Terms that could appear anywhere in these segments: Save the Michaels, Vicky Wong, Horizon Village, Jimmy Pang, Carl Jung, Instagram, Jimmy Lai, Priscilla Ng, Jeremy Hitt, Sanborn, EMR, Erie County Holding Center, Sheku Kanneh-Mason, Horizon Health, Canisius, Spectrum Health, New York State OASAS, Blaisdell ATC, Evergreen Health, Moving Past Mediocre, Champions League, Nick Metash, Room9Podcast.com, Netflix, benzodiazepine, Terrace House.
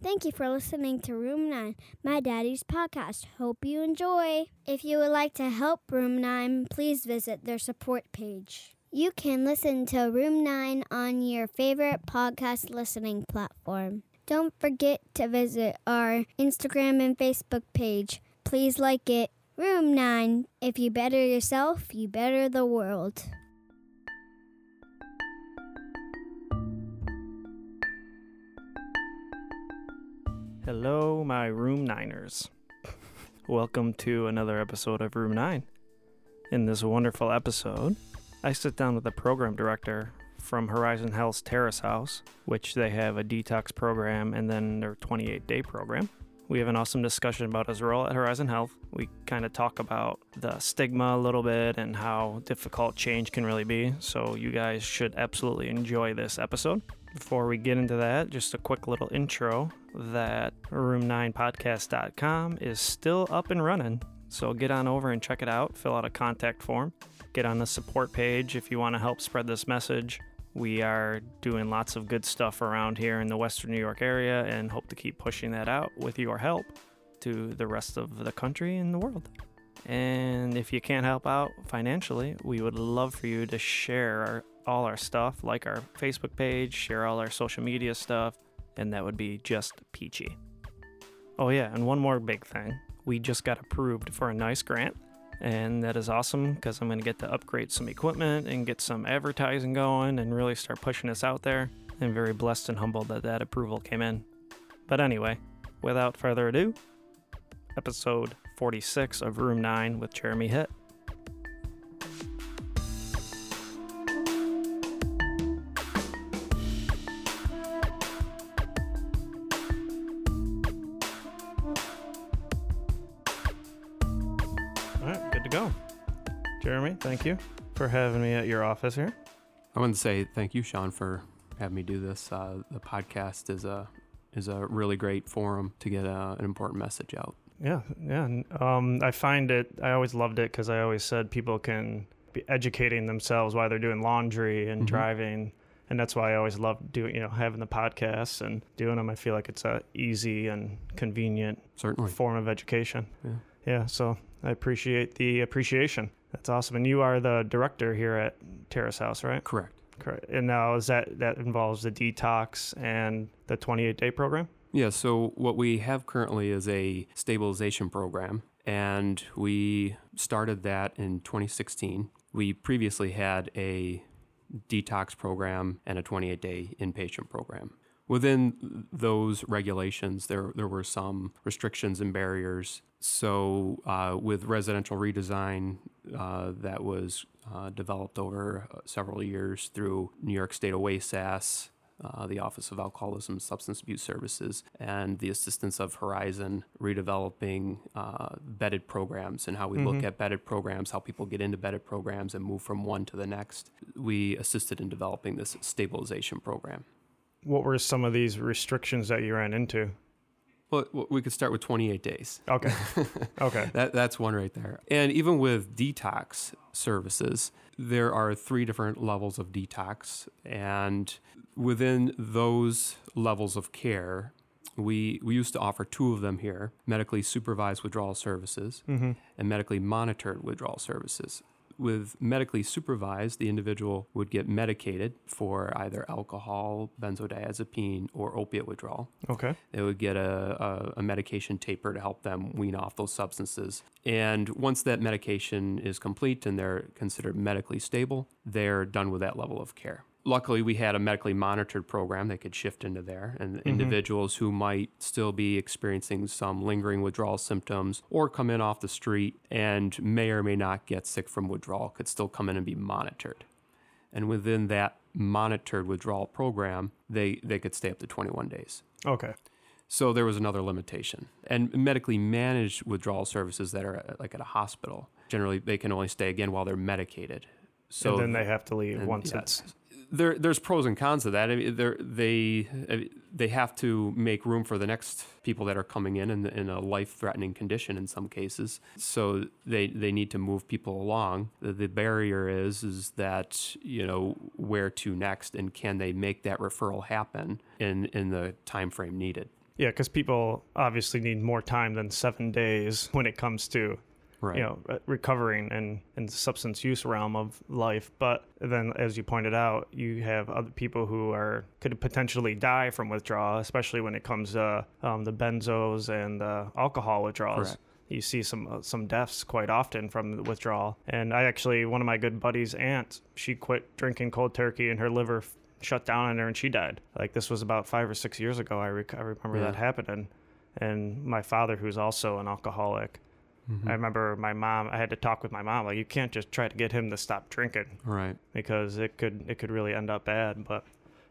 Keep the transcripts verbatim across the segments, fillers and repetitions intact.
Thank you for listening to Room nine, my daddy's podcast. Hope you enjoy. If you would like to help Room nine, please visit their support page. You can listen to Room nine on your favorite podcast listening platform. Don't forget to visit our Instagram and Facebook page. Please like it. Room nine. If you better yourself, you better the world. Hello, my Room Niners. Welcome to another episode of Room nine. In this wonderful episode, I sit down with the program director from Horizon Health's Terrace House, which they have a detox program and then their twenty-eight day program. We have an awesome discussion about his role at Horizon Health. We kind of talk about the stigma a little bit and how difficult change can really be. So you guys should absolutely enjoy this episode. Before we get into that, just a quick little intro that room nine podcast dot com is still up and running. So get on over and check it out. Fill out a contact form. Get on the support page if you want to help spread this message. We are doing lots of good stuff around here in the Western New York area and hope to keep pushing that out with your help to the rest of the country and the world. And if you can't help out financially, we would love for you to share our, all our stuff, like our Facebook page, share all our social media stuff, and that would be just peachy. Oh yeah, and one more big thing. We just got approved for a nice grant, and that is awesome because I'm going to get to upgrade some equipment and get some advertising going and really start pushing us out there. I'm very blessed and humbled that that approval came in. But anyway, without further ado, episode forty-six of Room nine with Jeremy Hitt. Jeremy, thank you for having me at your office here. I want to say thank you, Sean, for having me do this. Uh, the podcast is a is a really great forum to get a, an important message out. Yeah, yeah. Um, I find it, I always loved it because I always said people can be educating themselves while they're doing laundry and mm-hmm. driving. And that's why I always loved doing, you know, having the podcasts and doing them. I feel like it's a easy and convenient Certainly. form of education. Yeah. Yeah, so I appreciate the appreciation. That's awesome. And you are the director here at Terrace House, right? Correct. Correct. And now is that, that involves the detox and the twenty-eight day program? Yeah. So what we have currently is a stabilization program, and we started that in twenty sixteen. We previously had a detox program and a twenty-eight day inpatient program. Within those regulations, there there were some restrictions and barriers. So uh, with residential redesign uh, that was uh, developed over several years through New York State OASAS, uh, the Office of Alcoholism and Substance Abuse Services, and the assistance of Horizon, redeveloping uh, bedded programs and how we mm-hmm. look at bedded programs, how people get into bedded programs and move from one to the next. We assisted in developing this stabilization program. What were some of these restrictions that you ran into? Well, we could start with twenty-eight days. Okay. Okay. that, that's one right there. And even with detox services, there are three different levels of detox. And within those levels of care, we, we used to offer two of them here, medically supervised withdrawal services mm-hmm. and medically monitored withdrawal services. With medically supervised, the individual would get medicated for either alcohol, benzodiazepine, or opiate withdrawal. Okay. They would get a, a, a medication taper to help them wean off those substances. And once that medication is complete and they're considered medically stable, they're done with that level of care. Luckily, we had a medically monitored program that could shift into there, and mm-hmm. individuals who might still be experiencing some lingering withdrawal symptoms or come in off the street and may or may not get sick from withdrawal could still come in and be monitored. And within that monitored withdrawal program, they, they could stay up to twenty-one days. Okay. So there was another limitation. And medically managed withdrawal services that are like at a hospital, generally they can only stay again while they're medicated. So and then they have to leave and, once yeah, it's... There, there's pros and cons to that. I mean, they they have to make room for the next people that are coming in in, in a life-threatening condition in some cases. So they, they need to move people along. The, the barrier is is that, you know, where to next, and can they make that referral happen in, in the time frame needed? Yeah, because people obviously need more time than seven days when it comes to, right, you know, recovering and in the substance use realm of life. But then, as you pointed out, you have other people who are could potentially die from withdrawal, especially when it comes to um, the benzos and uh, alcohol withdrawals. Correct. You see some uh, some deaths quite often from the withdrawal. And I actually, one of my good buddies' aunt, she quit drinking cold turkey and her liver f- shut down on her and she died. Like, this was about five or six years ago. I, rec- I remember yeah. that happening. And my father, who's also an alcoholic, mm-hmm. I remember my mom, I had to talk with my mom, like, you can't just try to get him to stop drinking. Right. Because it could it could really end up bad. But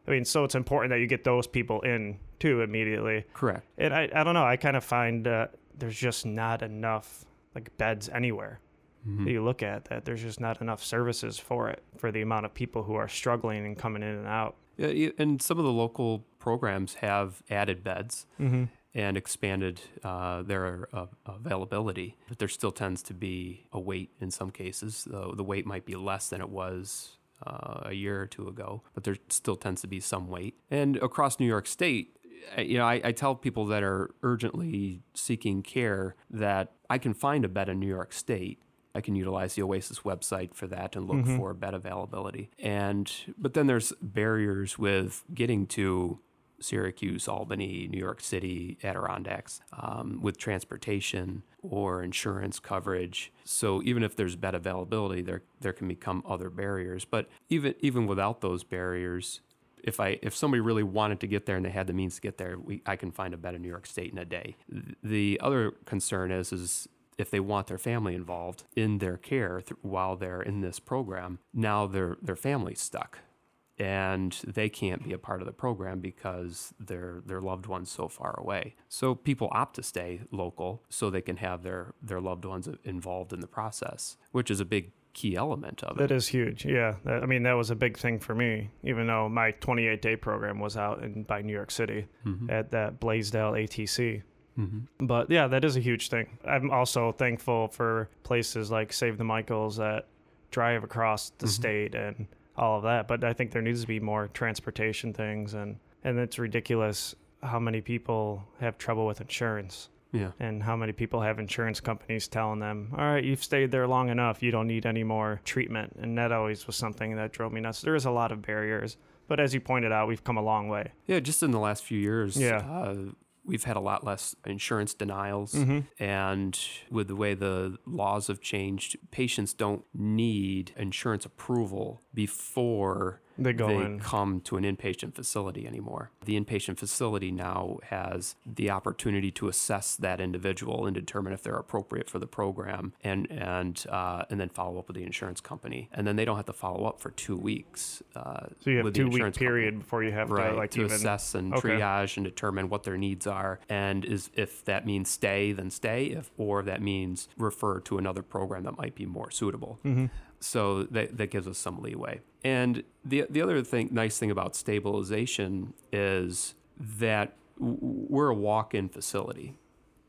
I mean, so it's important that you get those people in too immediately. Correct. And I, I don't know, I kind of find uh, there's just not enough like beds anywhere mm-hmm. that you look at, that there's just not enough services for it, for the amount of people who are struggling and coming in and out. Yeah, and some of the local programs have added beds mm-hmm. and expanded uh, their uh, availability, but there still tends to be a wait in some cases. Though the wait might be less than it was uh, a year or two ago, but there still tends to be some wait. And across New York State, you know, I, I tell people that are urgently seeking care that I can find a bed in New York State. I can utilize the OASAS website for that and look mm-hmm. for bed availability. And but then there's barriers with getting to Syracuse, Albany, New York City, Adirondacks, um, with transportation or insurance coverage. So even if there's bed availability, there there can become other barriers. But even even without those barriers, If I if somebody really wanted to get there and they had the means to get there, we, I can find a bed in New York State in a day. The other concern is is if they want their family involved in their care th- while they're in this program, now their their family's stuck, and they can't be a part of the program because their their loved one's so far away. So people opt to stay local so they can have their their loved ones involved in the process, which is a big key element of it. That is huge. Yeah. I mean, that was a big thing for me, even though my twenty-eight day program was out in by New York City mm-hmm. at that Blaisdell A T C. Mm-hmm. But yeah, that is a huge thing. I'm also thankful for places like Save the Michaels that drive across the mm-hmm. state and all of that. But I think there needs to be more transportation things. And, and it's ridiculous how many people have trouble with insurance. Yeah. And how many people have insurance companies telling them, all right, you've stayed there long enough, you don't need any more treatment. And that always was something that drove me nuts. There is a lot of barriers. But as you pointed out, we've come a long way. Yeah, just in the last few years, yeah. uh, we've had a lot less insurance denials. Mm-hmm. And with the way the laws have changed, patients don't need insurance approval before They, go they in. come to an inpatient facility anymore. The inpatient facility now has the opportunity to assess that individual and determine if they're appropriate for the program, and and uh, and then follow up with the insurance company. And then they don't have to follow up for two weeks. Uh, so you have a two-week period company. before you have right, to, like, to even... assess and okay. triage and determine what their needs are. And is if that means stay, then stay, if or if that means refer to another program that might be more suitable. Mm-hmm. So that, that gives us some leeway. And the the other thing, nice thing about stabilization is that we're a walk-in facility.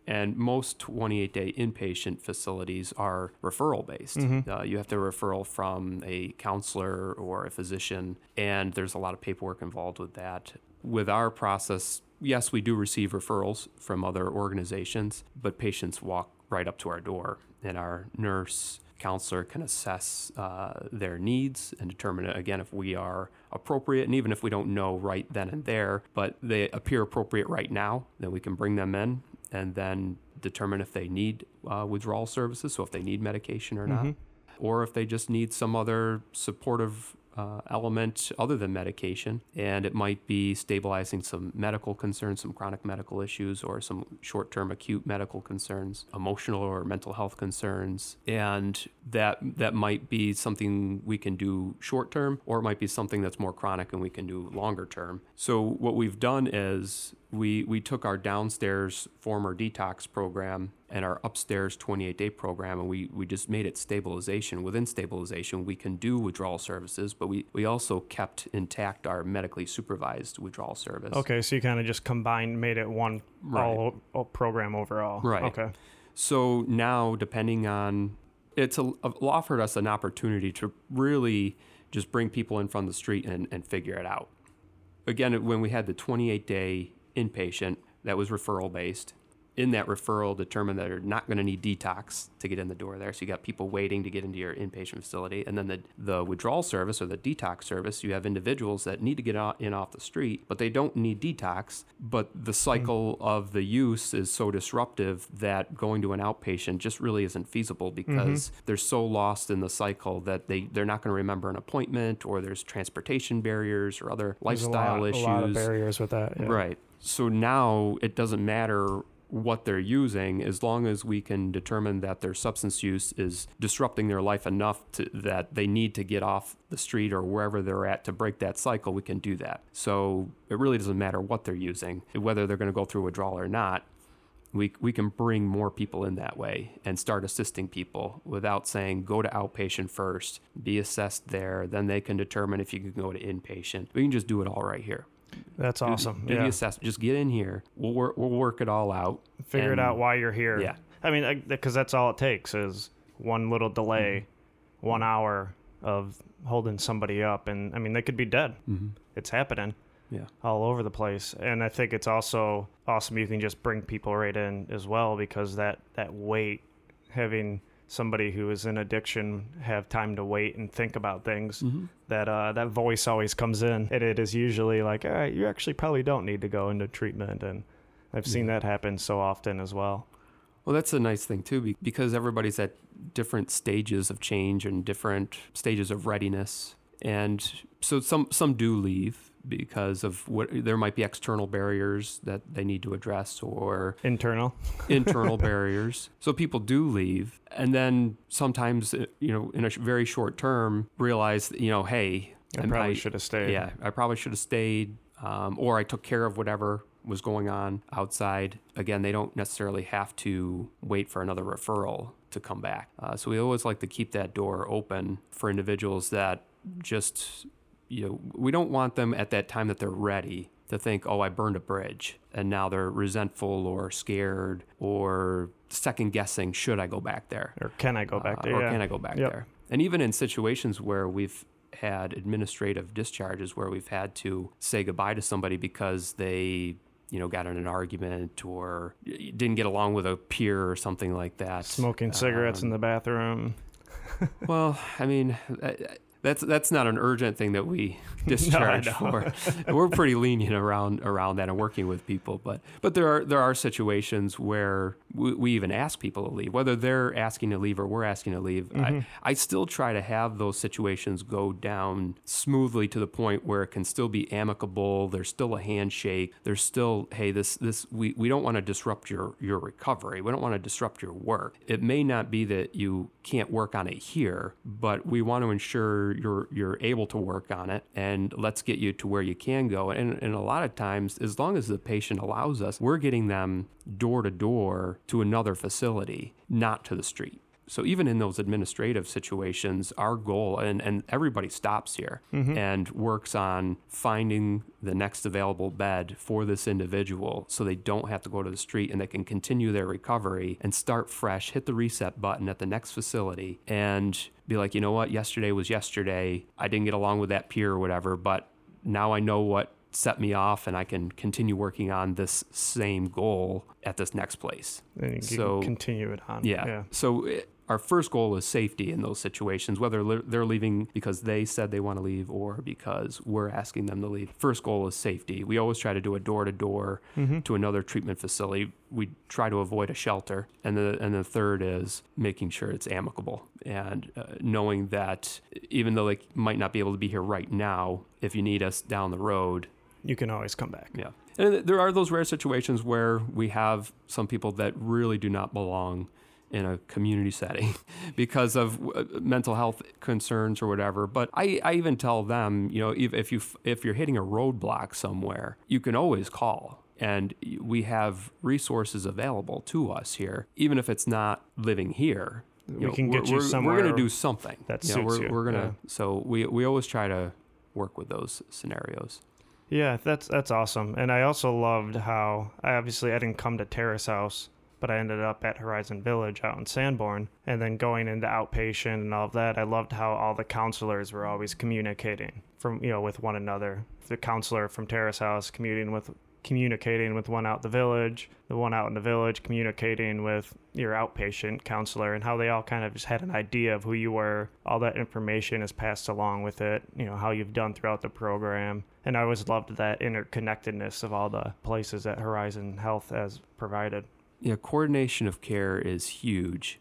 And most twenty-eight day inpatient facilities are referral-based. Mm-hmm. Uh, you have to referral from a counselor or a physician, and there's a lot of paperwork involved with that. With our process, yes, we do receive referrals from other organizations, but patients walk right up to our door, and our nurse counselor can assess uh, their needs and determine, again, if we are appropriate. And even if we don't know right then and there, but they appear appropriate right now, then we can bring them in and then determine if they need uh, withdrawal services, so if they need medication or mm-hmm. not, or if they just need some other supportive Uh, element other than medication, and it might be stabilizing some medical concerns, some chronic medical issues, or some short-term acute medical concerns, emotional or mental health concerns, and that that might be something we can do short-term, or it might be something that's more chronic and we can do longer-term. So what we've done is we we took our downstairs former detox program and our upstairs twenty-eight day program, and we, we just made it stabilization. Within stabilization, we can do withdrawal services, but we, we also kept intact our medically supervised withdrawal service. Okay, so you kind of just combined, made it one right. all, all program overall. Right. Okay. So now, depending on, it's a, offered us an opportunity to really just bring people in from the street and, and figure it out. Again, when we had the twenty-eight day inpatient, that was referral based. In that referral, determined that they're not going to need detox to get in the door there. So you got people waiting to get into your inpatient facility. And then the, the withdrawal service or the detox service, you have individuals that need to get out, in off the street, but they don't need detox. But the cycle mm-hmm. of the use is so disruptive that going to an outpatient just really isn't feasible because mm-hmm. they're so lost in the cycle that they, they're not going to remember an appointment, or there's transportation barriers or other there's lifestyle a lot, issues. A lot of barriers with that. Yeah. Right. So now it doesn't matter what they're using, as long as we can determine that their substance use is disrupting their life enough to, that they need to get off the street or wherever they're at to break that cycle, we can do that. So it really doesn't matter what they're using, whether they're going to go through withdrawal or not. We we can bring more people in that way and start assisting people without saying go to outpatient first, be assessed there, then they can determine if you can go to inpatient. We can just do it all right here. That's awesome. Do, do yeah. the assessment. Just get in here. We'll work, we'll work it all out. Figure and, it out why you're here. Yeah. I mean, because that's all it takes is one little delay, mm-hmm. one hour of holding somebody up. And I mean, they could be dead. Mm-hmm. It's happening yeah. all over the place. And I think it's also awesome you can just bring people right in as well, because that, that wait, having somebody who is in addiction have time to wait and think about things, mm-hmm. that uh, that voice always comes in. And it is usually like, all right, you actually probably don't need to go into treatment. And I've seen yeah. that happen so often as well. Well, that's a nice thing too, because everybody's at different stages of change and different stages of readiness. And so some, some do leave because of what there might be external barriers that they need to address or internal internal barriers. So people do leave. And then sometimes, you know, in a very short term, realize, you know, hey, I probably should have stayed. Yeah, I probably should have stayed. Um, or I took care of whatever was going on outside. Again, they don't necessarily have to wait for another referral to come back. Uh, so we always like to keep that door open for individuals that just, you know, we don't want them at that time that they're ready to think, oh, I burned a bridge, and now they're resentful or scared or second guessing, should I go back there? Or can I go back there? Uh, or yeah. can I go back yep. there? And even in situations where we've had administrative discharges where we've had to say goodbye to somebody because they, you know, got in an argument or didn't get along with a peer or something like that. Smoking cigarettes um, in the bathroom. Well, I mean... I, I, That's that's not an urgent thing that we discharge no, for. We're pretty lenient around around that and working with people, but but there are there are situations where we, we even ask people to leave, whether they're asking to leave or we're asking to leave. Mm-hmm. I, I still try to have those situations go down smoothly to the point where it can still be amicable. There's still a handshake. There's still, hey, this this we, we don't want to disrupt your your recovery. We don't want to disrupt your work. It may not be that you can't work on it here, but we want to ensure you're you're able to work on it, and let's get you to where you can go. And, and a lot of times, as long as the patient allows us, we're getting them door to door to another facility, not to the street. So even in those administrative situations, our goal, and, and everybody stops here mm-hmm. and works on finding the next available bed for this individual so they don't have to go to the street and they can continue their recovery and start fresh, hit the reset button at the next facility and be like, you know what, yesterday was yesterday. I didn't get along with that peer or whatever, but now I know what set me off and I can continue working on this same goal at this next place. And you so, can continue it on. Yeah. yeah. So it, our first goal is safety in those situations, whether li- they're leaving because they said they want to leave or because we're asking them to leave. First goal is safety. We always try to do a door-to-door mm-hmm. to another treatment facility. We try to avoid a shelter. And the and the third is making sure it's amicable and uh, knowing that even though they might not be able to be here right now, if you need us down the road, you can always come back. Yeah. And there are those rare situations where we have some people that really do not belong in a community setting because of mental health concerns or whatever. But I, I even tell them, you know, if, if you if you're hitting a roadblock somewhere, you can always call. And we have resources available to us here, even if it's not living here. You we know, can get you somewhere. We're going to do something. That suits you. Know, we're, you. We're gonna, yeah. So we, we always try to work with those scenarios. Yeah, that's that's awesome. And I also loved how, I obviously I didn't come to Terrace House, but I ended up at Horizon Village out in Sanborn. And then going into outpatient and all of that, I loved how all the counselors were always communicating from you know with one another. The counselor from Terrace House communing with communicating with one out the village, the one out in the village communicating with your outpatient counselor, and how they all kind of just had an idea of who you were. All that information is passed along with it, you know, how you've done throughout the program. And I always loved that interconnectedness of all the places that Horizon Health has provided. Yeah, coordination of care is huge.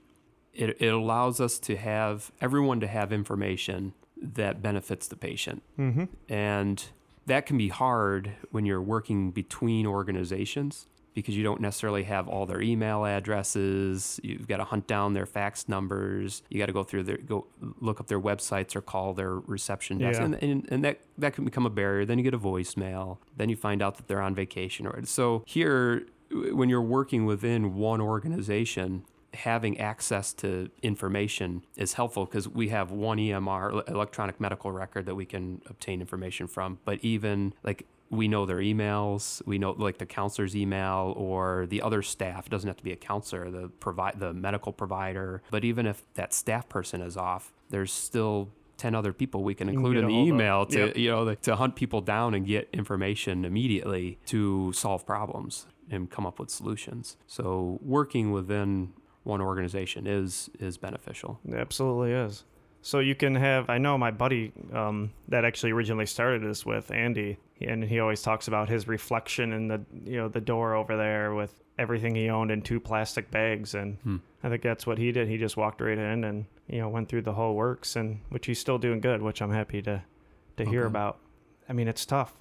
It it allows us to have everyone to have information that benefits the patient. Mm-hmm. And that can be hard when you're working between organizations because you don't necessarily have all their email addresses. You've got to hunt down their fax numbers. You got to go through their, go look up their websites or call their reception desk. Yeah. And, and, and that, that can become a barrier. Then you get a voicemail. Then you find out that they're on vacation. So here, when you're working within one organization, having access to information is helpful because we have one E M R, electronic medical record, that we can obtain information from. But even like we know their emails, we know like the counselor's email or the other staff. It doesn't have to be a counselor, the provide the medical provider. But even if that staff person is off, there's still ten other people we can include in the email to yep. you know like, to hunt people down and get information immediately to solve problems and come up with solutions. So working within one organization is is beneficial. It absolutely is. So you can have, I know my buddy um, that actually originally started this with, Andy, and he always talks about his reflection in the, you know, the door over there with everything he owned in two plastic bags. And hmm. I think that's what he did. He just walked right in and, you know, went through the whole works, and which he's still doing good, which I'm happy to, to okay. hear about. I mean, it's tough.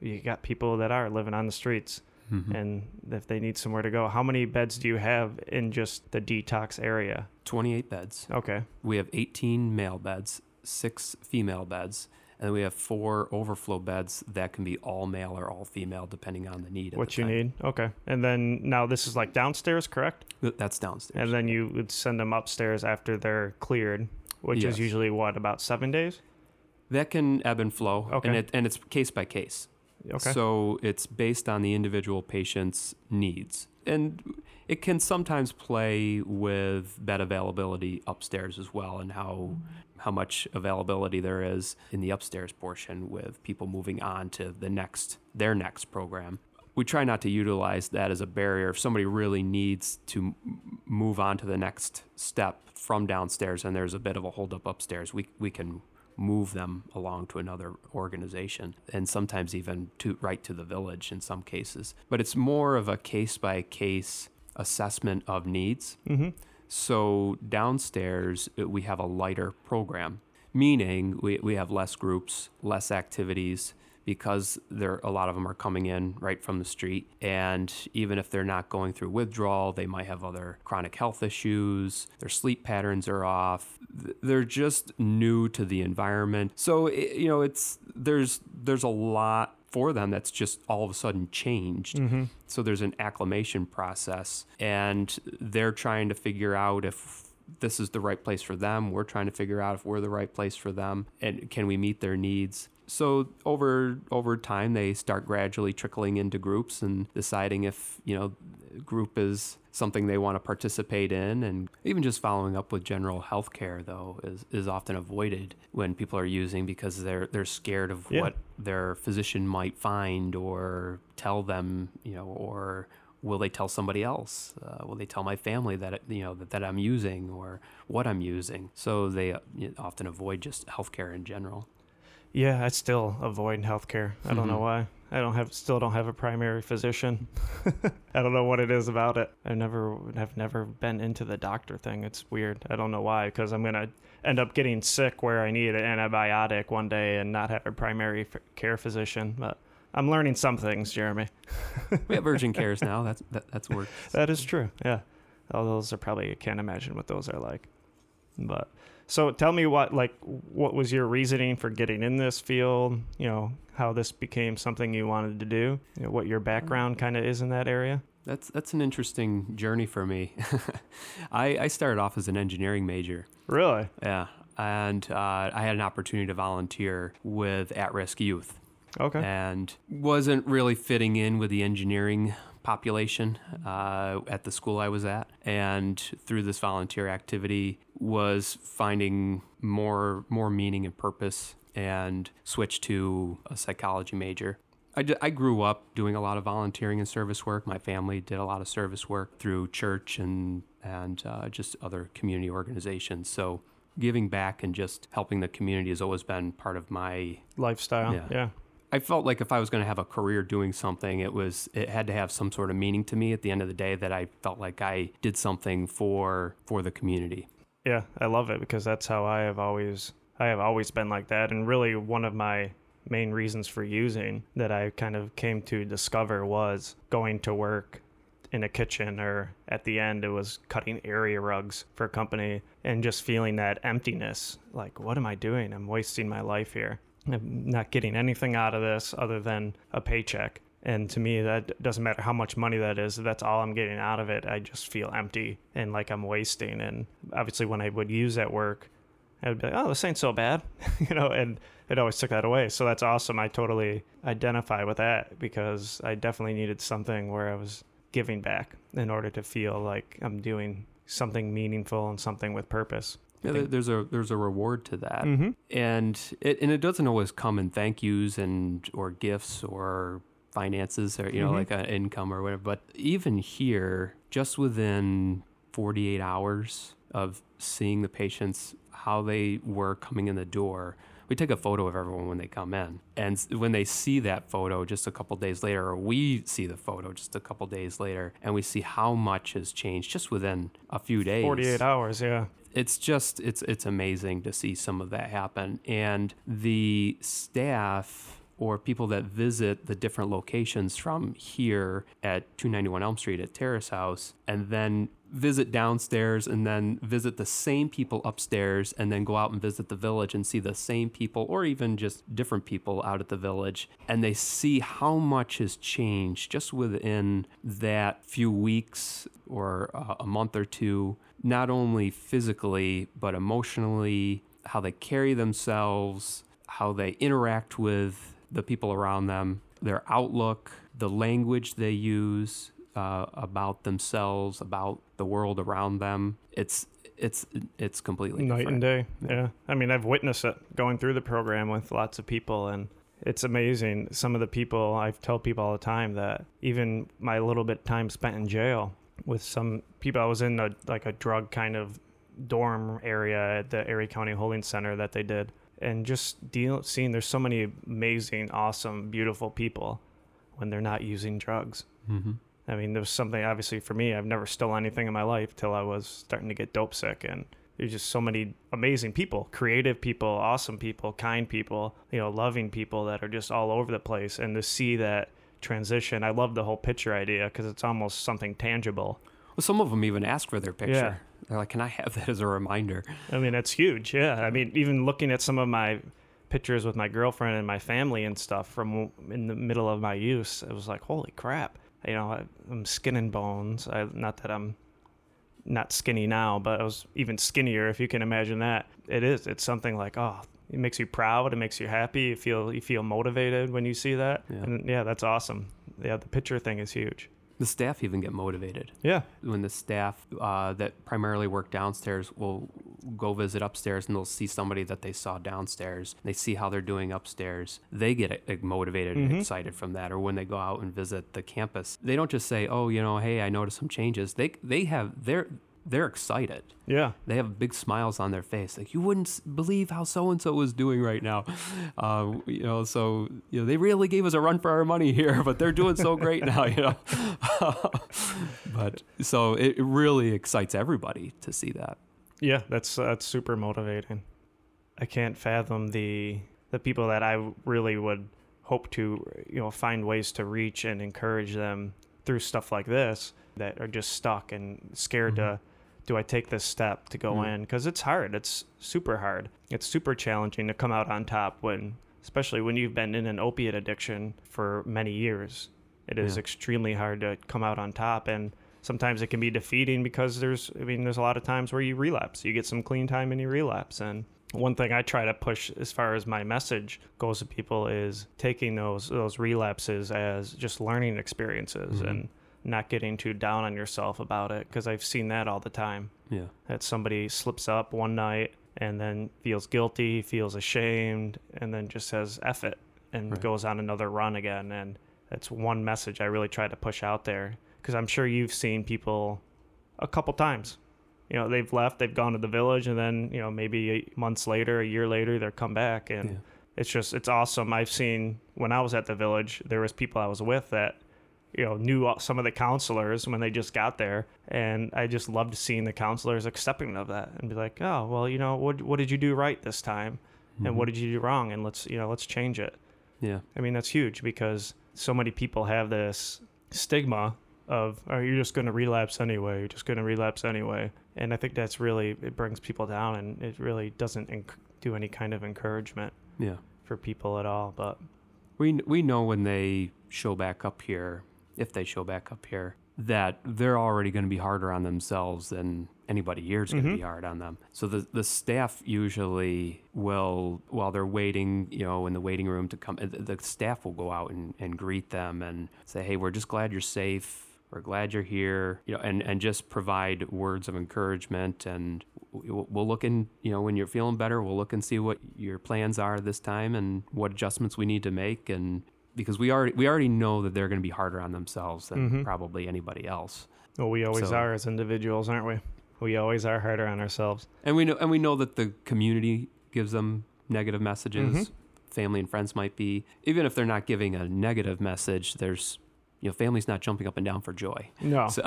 You got people that are living on the streets. Mm-hmm. And if they need somewhere to go, how many beds do you have in just the detox area? twenty-eight beds. Okay. We have eighteen male beds, six female beds, and we have four overflow beds that can be all male or all female, depending on the need. What you need. Okay. And then now this is like downstairs, correct? That's downstairs. And then you would send them upstairs after they're cleared, which yes. is usually what, about seven days? That can ebb and flow. Okay. And, it, and it's case by case. Okay. So it's based on the individual patient's needs. And it can sometimes play with bed availability upstairs as well, and how how much availability there is in the upstairs portion with people moving on to the next their next program. We try not to utilize that as a barrier. If somebody really needs to move on to the next step from downstairs and there's a bit of a holdup upstairs, we we can move them along to another organization, and sometimes even to right to the village in some cases. But it's more of a case-by-case assessment of needs. Mm-hmm. So downstairs, we have a lighter program, meaning we, we have less groups, less activities, because there a lot of them are coming in right from the street. And even if they're not going through withdrawal, they might have other chronic health issues. Their sleep patterns are off. They're just new to the environment. So, it, you know, it's there's there's a lot for them that's just all of a sudden changed. Mm-hmm. So there's an acclimation process, and they're trying to figure out if this is the right place for them. We're trying to figure out if we're the right place for them, and can we meet their needs? So over over time, they start gradually trickling into groups and deciding if, you know, group is something they want to participate in. And even just following up with general health care, though, is, is often avoided when people are using because they're they're scared of yeah. what their physician might find or tell them, you know, or will they tell somebody else? Uh, will they tell my family that, you know, that, that I'm using or what I'm using? So they often avoid just healthcare in general. Yeah, I still avoid healthcare. I don't mm-hmm. know why. I don't have, still don't have a primary physician. I don't know what it is about it. I never, I've never been into the doctor thing. It's weird. I don't know why, because I'm going to end up getting sick where I need an antibiotic one day and not have a primary f- care physician. But I'm learning some things, Jeremy. We have urgent cares now. That's that, that's work. That is true. Yeah. All those are probably, you can't imagine what those are like. But so tell me what, like, what was your reasoning for getting in this field? You know, how this became something you wanted to do, you know, what your background kind of is in that area? That's that's an interesting journey for me. I, I started off as an engineering major. Really? Yeah. And uh, I had an opportunity to volunteer with at-risk youth. Okay. And wasn't really fitting in with the engineering population uh, at the school I was at. And through this volunteer activity was finding more more meaning and purpose, and switched to a psychology major. I, d- I grew up doing a lot of volunteering and service work. My family did a lot of service work through church and and uh, just other community organizations. So giving back and just helping the community has always been part of my lifestyle. Yeah. yeah. I felt like if I was going to have a career doing something, it was it had to have some sort of meaning to me at the end of the day, that I felt like I did something for for the community. Yeah, I love it, because that's how I have always I have always been like that. And really one of my main reasons for using that I kind of came to discover was going to work in a kitchen, or at the end it was cutting area rugs for a company, and just feeling that emptiness, like, what am I doing? I'm wasting my life here. I'm not getting anything out of this other than a paycheck. And to me, that doesn't matter how much money that is. That's all I'm getting out of it. I just feel empty and like I'm wasting. And obviously when I would use that work, I would be like, oh, this ain't so bad, you know, and it always took that away. So that's awesome. I totally identify with that, because I definitely needed something where I was giving back in order to feel like I'm doing something meaningful and something with purpose. Yeah, there's a there's a reward to that, mm-hmm. and it and it doesn't always come in thank yous and or gifts or finances, or you know, mm-hmm. like an income or whatever. But even here, just within forty-eight hours of seeing the patients, how they were coming in the door, we take a photo of everyone when they come in, and when they see that photo just a couple days later, or we see the photo just a couple days later, and we see how much has changed just within a few days. forty-eight hours, yeah. It's just, it's it's amazing to see some of that happen. And the staff or people that visit the different locations from here at two ninety-one Elm Street at Terrace House, and then visit downstairs, and then visit the same people upstairs, and then go out and visit the village and see the same people, or even just different people out at the village, and they see how much has changed just within that few weeks or a month or two, not only physically, but emotionally, how they carry themselves, how they interact with the people around them, their outlook, the language they use uh, about themselves, about the world around them. It's it's it's completely night different. and day. Yeah. I mean, I've witnessed it going through the program with lots of people, and it's amazing. Some of the people, I tell people all the time that even my little bit time spent in jail with some people, I was in a, like a drug kind of dorm area at the Erie County Holding Center that they did. And just deal, seeing there's so many amazing, awesome, beautiful people when they're not using drugs. Mm-hmm. I mean, there was something, obviously for me, I've never stolen anything in my life till I was starting to get dope sick. And there's just so many amazing people, creative people, awesome people, kind people, you know, loving people that are just all over the place. And to see that transition, I love the whole picture idea, because it's almost something tangible. Well, some of them even ask for their picture. Yeah. They're like, can I have that as a reminder? I mean, that's huge. Yeah. I mean, even looking at some of my pictures with my girlfriend and my family and stuff from in the middle of my use, it was like, holy crap. You know, I, I'm skin and bones. I, not that I'm not skinny now, but I was even skinnier, if you can imagine that. It is. It's something like, oh, it makes you proud. It makes you happy. You feel you feel motivated when you see that. Yeah. And yeah, that's awesome. Yeah, the picture thing is huge. The staff even get motivated. Yeah. When the staff uh, that primarily work downstairs will go visit upstairs, and they'll see somebody that they saw downstairs. They see how they're doing upstairs. They get motivated mm-hmm. and excited from that. Or when they go out and visit the campus, they don't just say, oh, you know, hey, I noticed some changes. They they have their... They're excited. Yeah. They have big smiles on their face. Like, you wouldn't believe how so-and-so was doing right now. Uh, you know, so, you know, they really gave us a run for our money here, but they're doing so great now, you know. But so it really excites everybody to see that. Yeah, that's uh, that's super motivating. I can't fathom the the people that I really would hope to, you know, find ways to reach and encourage them through stuff like this, that are just stuck and scared mm-hmm. to do I take this step to go mm. in? Because it's hard. It's super hard. It's super challenging to come out on top, when, especially when you've been in an opiate addiction for many years. It yeah. is extremely hard to come out on top. And sometimes it can be defeating, because there's, I mean, there's a lot of times where you relapse. You get some clean time and you relapse. And one thing I try to push as far as my message goes to people is taking those, those relapses as just learning experiences mm-hmm. and not getting too down on yourself about it, because I've seen that all the time. Yeah. That somebody slips up one night and then feels guilty, feels ashamed, and then just says, F it. and right. goes on another run again. And that's one message I really try to push out there, because I'm sure you've seen people a couple times. You know, they've left, they've gone to the village, and then, you know, maybe eight months later, a year later, they're come back. And yeah. it's just, it's awesome. I've seen, when I was at the village, there was people I was with that, you know, knew some of the counselors when they just got there. And I just loved seeing the counselors accepting of that and be like, oh, well, you know, what what did you do right this time? Mm-hmm. And what did you do wrong? And let's, you know, let's change it. Yeah. I mean, that's huge, because so many people have this stigma of, oh, you're just going to relapse anyway. You're just going to relapse anyway. And I think that's really, it brings people down, and it really doesn't inc- do any kind of encouragement yeah. for people at all. But we we know when they show back up here, if they show back up here, that they're already going to be harder on themselves than anybody here is going mm-hmm. to be hard on them. So the the staff usually will, while they're waiting, you know, in the waiting room to come, the staff will go out and, and greet them and say, hey, we're just glad you're safe. We're glad you're here, you know, and, and just provide words of encouragement. And we'll look in, you know, when you're feeling better, we'll look and see what your plans are this time and what adjustments we need to make. And because we already we already know that they're going to be harder on themselves than mm-hmm. probably anybody else. Well, we always so, are as individuals, aren't we? We always are harder on ourselves. And we know and we know that the community gives them negative messages. Mm-hmm. Family and friends might be, even if they're not giving a negative message, there's, you know, family's not jumping up and down for joy. No. So,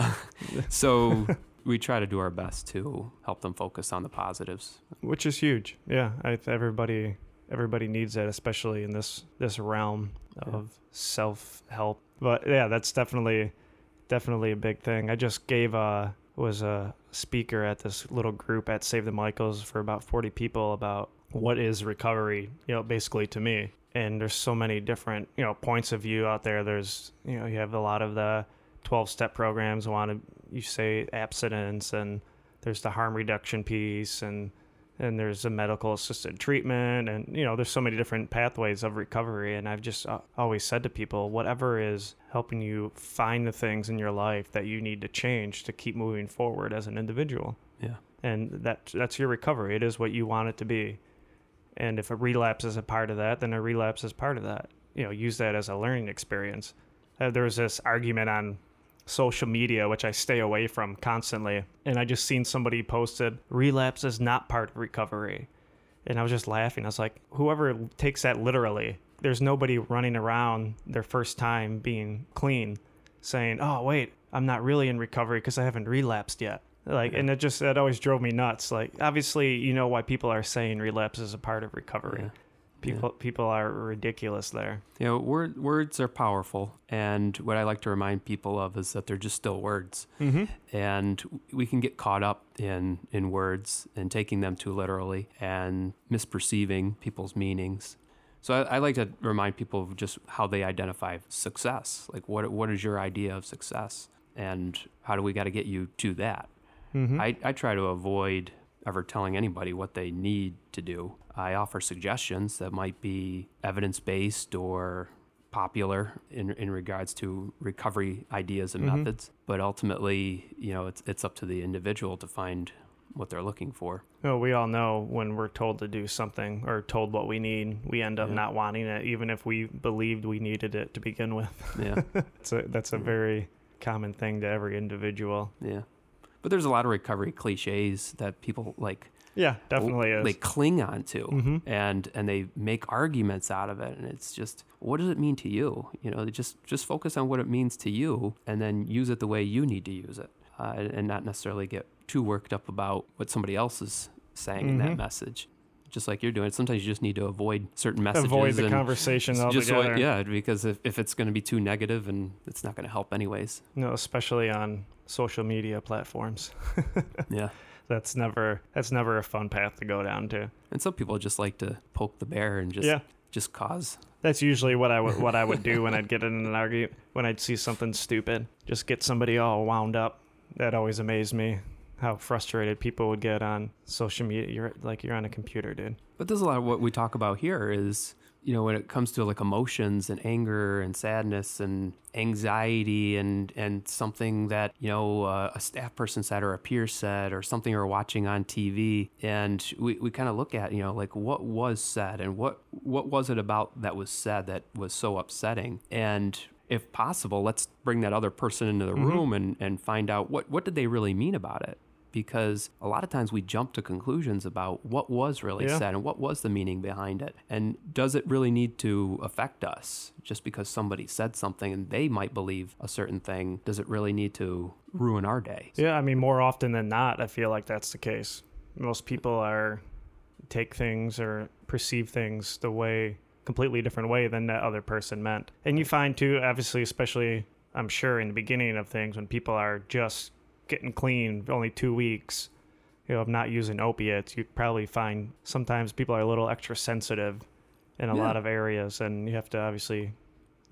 so we try to do our best to help them focus on the positives, which is huge. Yeah, I, everybody everybody needs that, especially in this this realm of yeah. self-help. But yeah, that's definitely definitely a big thing. I just gave a was a speaker at this little group at Save the Michaels for about forty people about what is recovery, you know, basically to me. And there's so many different, you know, points of view out there. There's, you know, you have a lot of the twelve-step programs, want to, you say abstinence, and there's the harm reduction piece, and and there's the medical-assisted treatment, and, you know, there's so many different pathways of recovery. And I've just always said to people, whatever is helping you find the things in your life that you need to change to keep moving forward as an individual. Yeah. And that that's your recovery. It is what you want it to be. And if a relapse is a part of that, then a relapse is part of that. You know, use that as a learning experience. Uh, there was this argument on social media, which I stay away from constantly. And I just seen somebody posted, relapse is not part of recovery. And I was just laughing. I was like, whoever takes that literally, there's nobody running around their first time being clean saying, oh, wait, I'm not really in recovery because I haven't relapsed yet. Like, and it just, that always drove me nuts. Like, obviously, you know why people are saying relapse is a part of recovery. Yeah. People, yeah. people are ridiculous there. You know, word, words are powerful. And what I like to remind people of is that they're just still words. Mm-hmm. And we can get caught up in, in words and taking them too literally and misperceiving people's meanings. So I, I like to remind people of just how they identify success. Like, what what is your idea of success? And how do we got to get you to that? Mm-hmm. I, I try to avoid ever telling anybody what they need to do. I offer suggestions that might be evidence-based or popular in in regards to recovery ideas and mm-hmm. methods. But ultimately, you know, it's it's up to the individual to find what they're looking for. Oh, we all know when we're told to do something or told what we need, we end up yeah. not wanting it, even if we believed we needed it to begin with. Yeah, so that's a very common thing to every individual. Yeah. But there's a lot of recovery cliches that people like. Yeah, definitely w- is. They cling on to mm-hmm. and, and they make arguments out of it. And it's just, what does it mean to you? You know, just, just focus on what it means to you and then use it the way you need to use it uh, and not necessarily get too worked up about what somebody else is saying mm-hmm. in that message. Just like you're doing. Sometimes you just need to avoid certain messages. Avoid the and conversation altogether. Just, yeah, because if, if it's going to be too negative, and it's not going to help anyways. No, especially on social media platforms. yeah. That's never that's never a fun path to go down to. And some people just like to poke the bear and just yeah. just cause. That's usually what I would what I would do when I'd get in an argument, when I'd see something stupid. Just get somebody all wound up. That always amazed me. How frustrated people would get on social media. You're like, you're on a computer, dude. But there's a lot of what we talk about here is you know, when it comes to like emotions and anger and sadness and anxiety and, and something that, you know, uh, a staff person said or a peer said or something we're watching on T V. And we, we kind of look at, you know, like what was said and what, what was it about that was said that was so upsetting? And if possible, let's bring that other person into the mm-hmm. room and, and find out what, what did they really mean about it? Because a lot of times we jump to conclusions about what was really yeah. said and what was the meaning behind it. And does it really need to affect us? Just because somebody said something and they might believe a certain thing, does it really need to ruin our day? Yeah, I mean, more often than not, I feel like that's the case. Most people are take things or perceive things the way, completely different way than that other person meant. And you find too, obviously, especially, I'm sure, in the beginning of things when people are just getting clean, only two weeks, you know, of not using opiates, you probably find sometimes people are a little extra sensitive in a yeah. lot of areas, and you have to obviously, you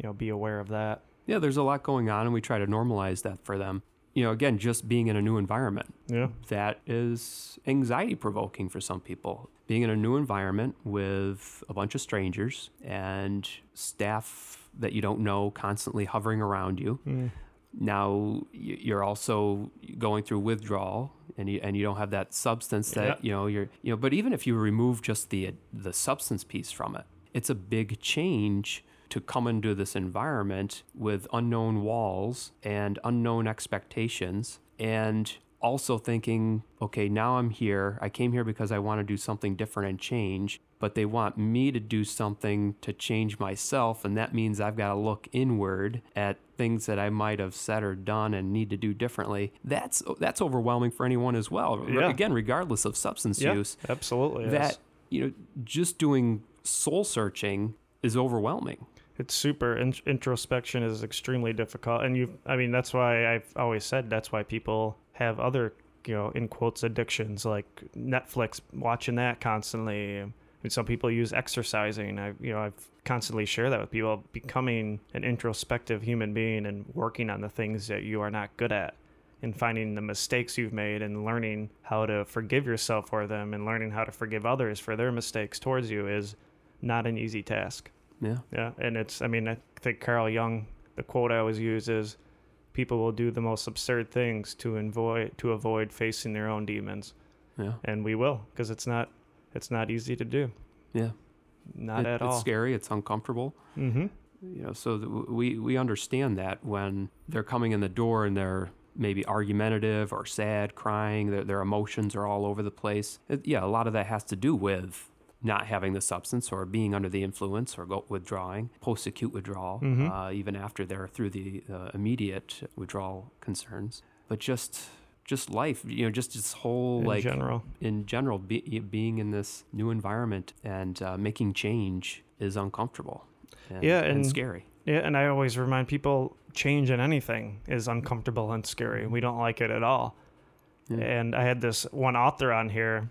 know, be aware of that. Yeah, there's a lot going on, and we try to normalize that for them. You know, again, just being in a new environment. Yeah. That is anxiety-provoking for some people. Being in a new environment with a bunch of strangers and staff that you don't know constantly hovering around you. Mm. Now you're also going through withdrawal, and you and you don't have that substance that yeah. you know you're you know. But even if you remove just the the substance piece from it, it's a big change to come into this environment with unknown walls and unknown expectations, and also thinking, okay, now I'm here. I came here because I want to do something different and change, but they want me to do something to change myself, and that means I've got to look inward at things that I might have said or done and need to do differently. That's that's overwhelming for anyone as well. Yeah. Again, regardless of substance yeah, use. Absolutely. That, is. you know, just doing soul searching is overwhelming. It's super. In- introspection is extremely difficult. And you, I mean, that's why I've always said that's why people have other, you know, in quotes, addictions, like Netflix, watching that constantly. I mean, some people use exercising. I, you know, I've constantly share that with people, becoming an introspective human being and working on the things that you are not good at and finding the mistakes you've made and learning how to forgive yourself for them and learning how to forgive others for their mistakes towards you is not an easy task. Yeah. Yeah. And it's, I mean, I think Carl Jung, the quote I always use is, people will do the most absurd things to avoid, to avoid facing their own demons. Yeah. And we will, because it's not, it's not easy to do. Yeah. Not it, at it's all. It's scary. It's uncomfortable. Mm-hmm. You know, so th- we, we understand that when they're coming in the door and they're maybe argumentative or sad, crying, their, their emotions are all over the place. It, yeah, a lot of that has to do with not having the substance or being under the influence or go- withdrawing, post-acute withdrawal, mm-hmm. uh, even after they're through the uh, immediate withdrawal concerns. But just... just life, you know, just this whole, in like, general. in general, be, being in this new environment and uh, making change is uncomfortable and, yeah, and, and scary. Yeah, and I always remind people, change in anything is uncomfortable and scary. We don't like it at all. Yeah. And I had this one author on here,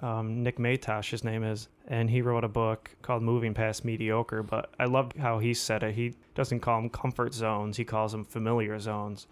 um, Nick Metash, his name is, and he wrote a book called Moving Past Mediocre, but I loved how he said it. He doesn't call them comfort zones. He calls them familiar zones.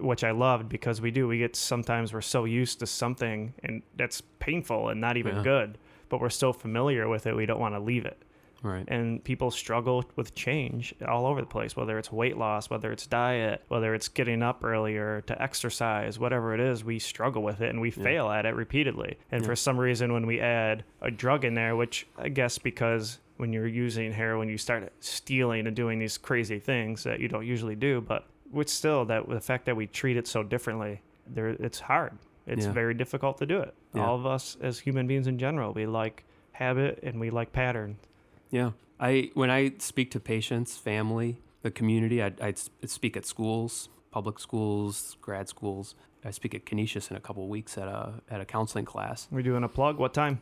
Which I loved, because we do, we get, sometimes we're so used to something and that's painful and not even yeah. good, but we're so familiar with it, we don't want to leave it. Right. And people struggle with change all over the place, whether it's weight loss, whether it's diet, whether it's getting up earlier to exercise, whatever it is, we struggle with it and we yeah. fail at it repeatedly. And yeah. for some reason, when we add a drug in there, which I guess because when you're using heroin, you start stealing and doing these crazy things that you don't usually do, but which still, that the fact that we treat it so differently, there it's hard. It's yeah. very difficult to do it. Yeah. All of us as human beings in general, we like habit and we like pattern. Yeah. I when I speak to patients, family, the community, I I speak at schools, public schools, grad schools. I speak at Canisius in a couple of weeks at a at a counseling class. We're doing a plug. What time?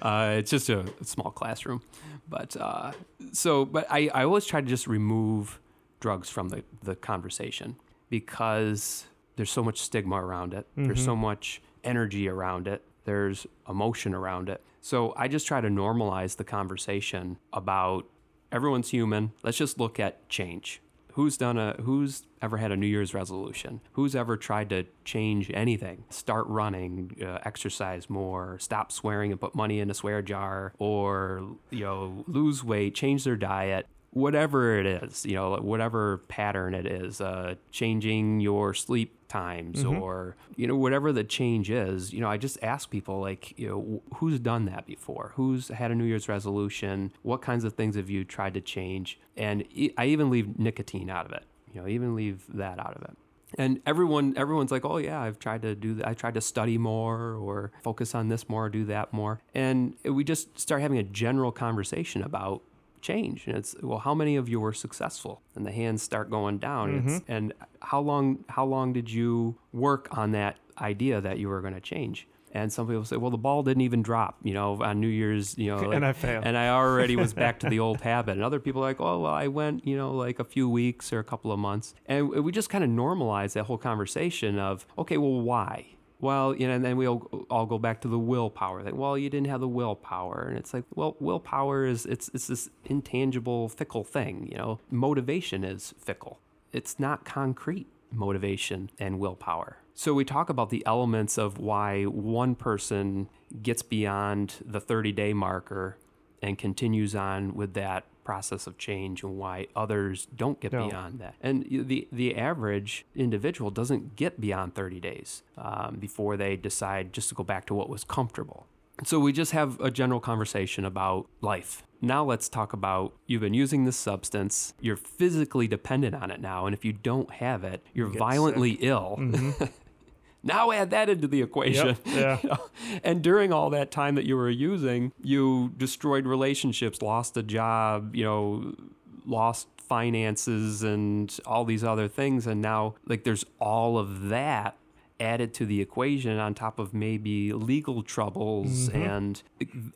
uh, it's just a small classroom, but uh, so but I I always try to just remove drugs from the, the conversation, because there's so much stigma around it. Mm-hmm. There's so much energy around it. There's emotion around it. So I just try to normalize the conversation about everyone's human. Let's just look at change. Who's done a, who's ever had a New Year's resolution? Who's ever tried to change anything? Start running, uh, exercise more, stop swearing and put money in a swear jar, or, you know, lose weight, change their diet. Whatever it is, you know, whatever pattern it is, uh, changing your sleep times, mm-hmm. or, you know, whatever the change is, you know, I just ask people, like, you know, who's done that before? Who's had a New Year's resolution? What kinds of things have you tried to change? And I even leave nicotine out of it, you know, even leave that out of it. And everyone, everyone's like, oh yeah, I've tried to do that. I tried to study more, or focus on this more, do that more. And we just start having a general conversation about change, and it's, well, how many of you were successful? And the hands start going down. Mm-hmm. It's, and how long how long did you work on that idea that you were going to change? And some people say, well, the ball didn't even drop, you know, on New Year's, you know, like, and I failed, and I already was back to the old habit. And other people are like, oh, well, I went, you know, like a few weeks or a couple of months. And we just kind of normalize that whole conversation of, okay, well, why? Well, you know, and then we all, all go back to the willpower. Like, well, you didn't have the willpower. And it's like, well, willpower is, it's it's this intangible, fickle thing, you know. Motivation is fickle. It's not concrete, motivation and willpower. So we talk about the elements of why one person gets beyond the thirty-day marker and continues on with that process of change, and why others don't get no. beyond that. And the the average individual doesn't get beyond thirty days um, before they decide just to go back to what was comfortable. So we just have a general conversation about life. Now let's talk about, you've been using this substance, you're physically dependent on it now, and if you don't have it, you're you violently sick. ill. Mm-hmm. Now add that into the equation. Yep, yeah. You know? And during all that time that you were using, you destroyed relationships, lost a job, you know, lost finances and all these other things. And now, like, there's all of that added to the equation on top of maybe legal troubles, mm-hmm. and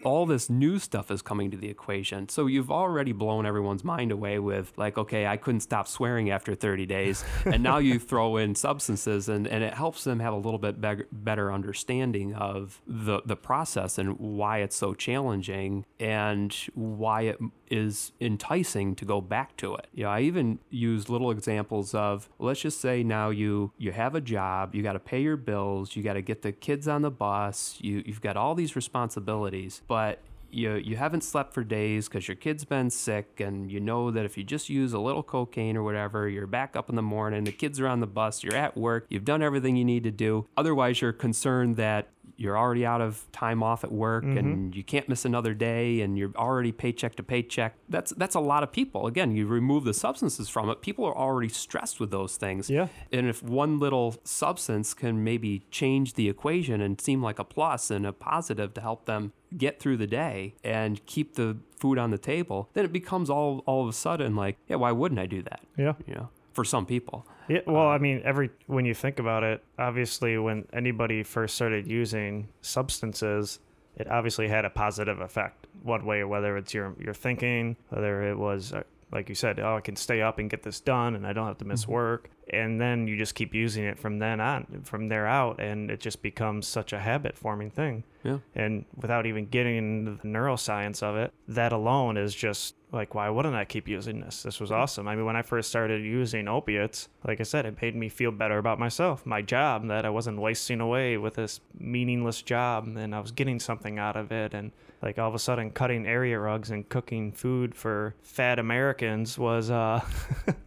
all this new stuff is coming to the equation. So you've already blown everyone's mind away with, like, okay, I couldn't stop swearing after thirty days. And now you throw in substances, and, and it helps them have a little bit be- better understanding of the, the process and why it's so challenging and why it is enticing to go back to it. You know, I even use little examples of, let's just say now you, you have a job, you got to pay your bills, you got to get the kids on the bus, you, you've got all these responsibilities, but you you haven't slept for days because your kid's been sick, and you know that if you just use a little cocaine or whatever, you're back up in the morning, the kids are on the bus, you're at work, you've done everything you need to do. Otherwise, you're concerned that you're already out of time off at work, mm-hmm. and you can't miss another day, and you're already paycheck to paycheck. That's that's a lot of people. Again, you remove the substances from it, people are already stressed with those things. Yeah. And if one little substance can maybe change the equation and seem like a plus and a positive to help them get through the day and keep the food on the table, then it becomes all all of a sudden like, yeah, why wouldn't I do that? Yeah. You know, for some people. Yeah, well, I mean, every when you think about it, obviously, when anybody first started using substances, it obviously had a positive effect one way, whether it's your your thinking, whether it was, like you said, oh, I can stay up and get this done, and I don't have to miss mm-hmm. work. And then you just keep using it from then on, from there out, and it just becomes such a habit-forming thing. Yeah. And without even getting into the neuroscience of it, that alone is just like, why wouldn't I keep using this? This was awesome. I mean, when I first started using opiates, like I said, it made me feel better about myself, my job, that I wasn't wasting away with this meaningless job, and I was getting something out of it. And like all of a sudden, cutting area rugs and cooking food for fat Americans was uh,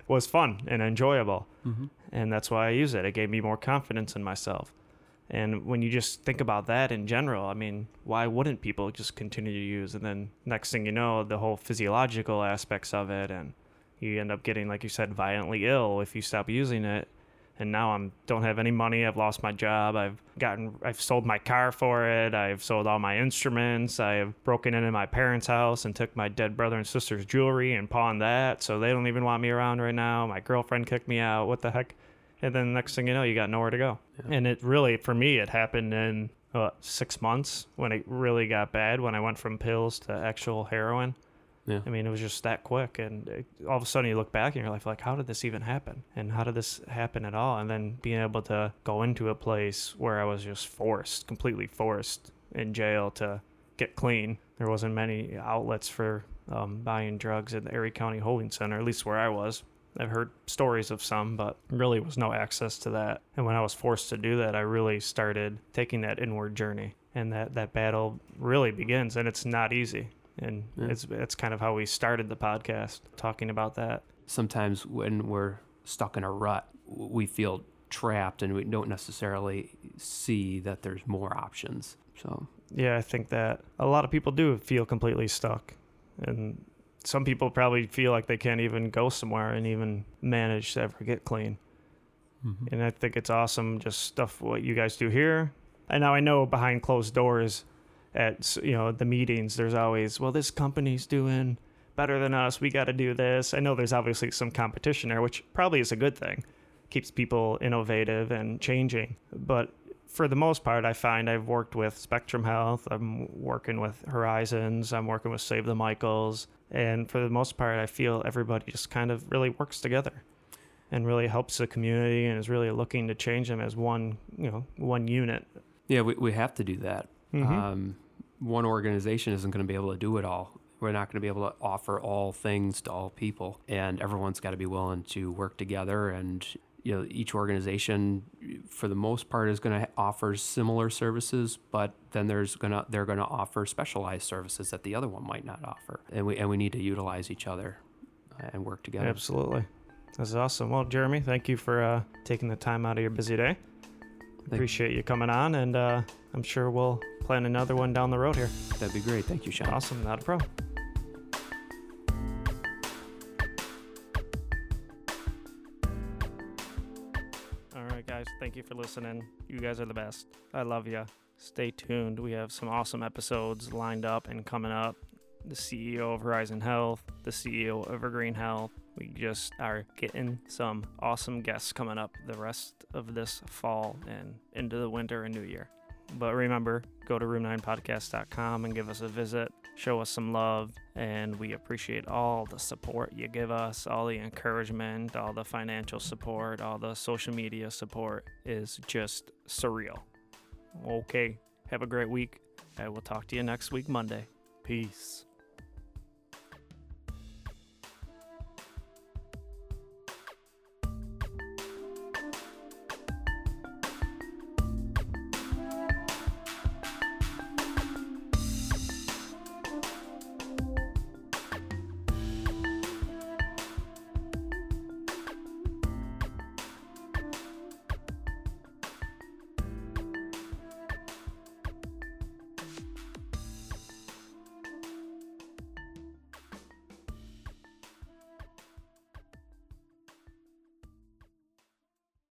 was fun and enjoyable. Mm-hmm. And that's why I use it. It gave me more confidence in myself. And when you just think about that in general, I mean, why wouldn't people just continue to use? And then next thing you know, the whole physiological aspects of it, and you end up getting, like you said, violently ill if you stop using it. And now I'm don't have any money. I've lost my job. I've gotten, I've sold my car for it. I've sold all my instruments. I have broken into my parents' house and took my dead brother and sister's jewelry and pawned that. So they don't even want me around right now. My girlfriend kicked me out. What the heck? And then next thing you know, you got nowhere to go. Yeah. And it really, for me, it happened in uh, six months when it really got bad, when I went from pills to actual heroin. Yeah. I mean, it was just that quick. And it, all of a sudden you look back in your life, like, how did this even happen? And how did this happen at all? And then being able to go into a place where I was just forced, completely forced in jail to get clean. There wasn't many outlets for um, buying drugs at the Erie County Holding Center, at least where I was. I've heard stories of some, but really was no access to that. And when I was forced to do that, I really started taking that inward journey. And that, that battle really begins, and it's not easy. And yeah. it's it's kind of how we started the podcast, talking about that. Sometimes when we're stuck in a rut, we feel trapped and we don't necessarily see that there's more options. So yeah, I think that a lot of people do feel completely stuck. And some people probably feel like they can't even go somewhere and even manage to ever get clean. Mm-hmm. And I think it's awesome, just stuff what you guys do here. And now I know behind closed doors at, you know, the meetings, there's always, well, this company's doing better than us. We got to do this. I know there's obviously some competition there, which probably is a good thing. Keeps people innovative and changing. But for the most part, I find I've worked with Spectrum Health. I'm working with Horizons. I'm working with Save the Michaels. And for the most part, I feel everybody just kind of really works together and really helps the community and is really looking to change them as one, you know, one unit. Yeah, we, we have to do that. Mm-hmm. Um, one organization isn't going to be able to do it all. We're not going to be able to offer all things to all people. And everyone's got to be willing to work together. And, you know, each organization, for the most part, is going to offer similar services, but then there's going to they're going to offer specialized services that the other one might not offer. And we and we need to utilize each other and work together. Absolutely. That's awesome. Well, Jeremy, thank you for uh, taking the time out of your busy day. Thank Appreciate you. you coming on, and uh, I'm sure we'll plan another one down the road here. That'd be great. Thank you, Sean. Awesome. Not a problem. Thank you for listening. You guys are the best. I love you. Stay tuned. We have some awesome episodes lined up and coming up. The C E O of Horizon Health, the C E O of Evergreen Health. We just are getting some awesome guests coming up the rest of this fall and into the winter and new year. But remember, go to room nine podcast dot com and give us a visit. Show us some love, and we appreciate all the support you give us, all the encouragement, all the financial support, all the social media support is just surreal. Okay, have a great week. I will talk to you next week, Monday. Peace.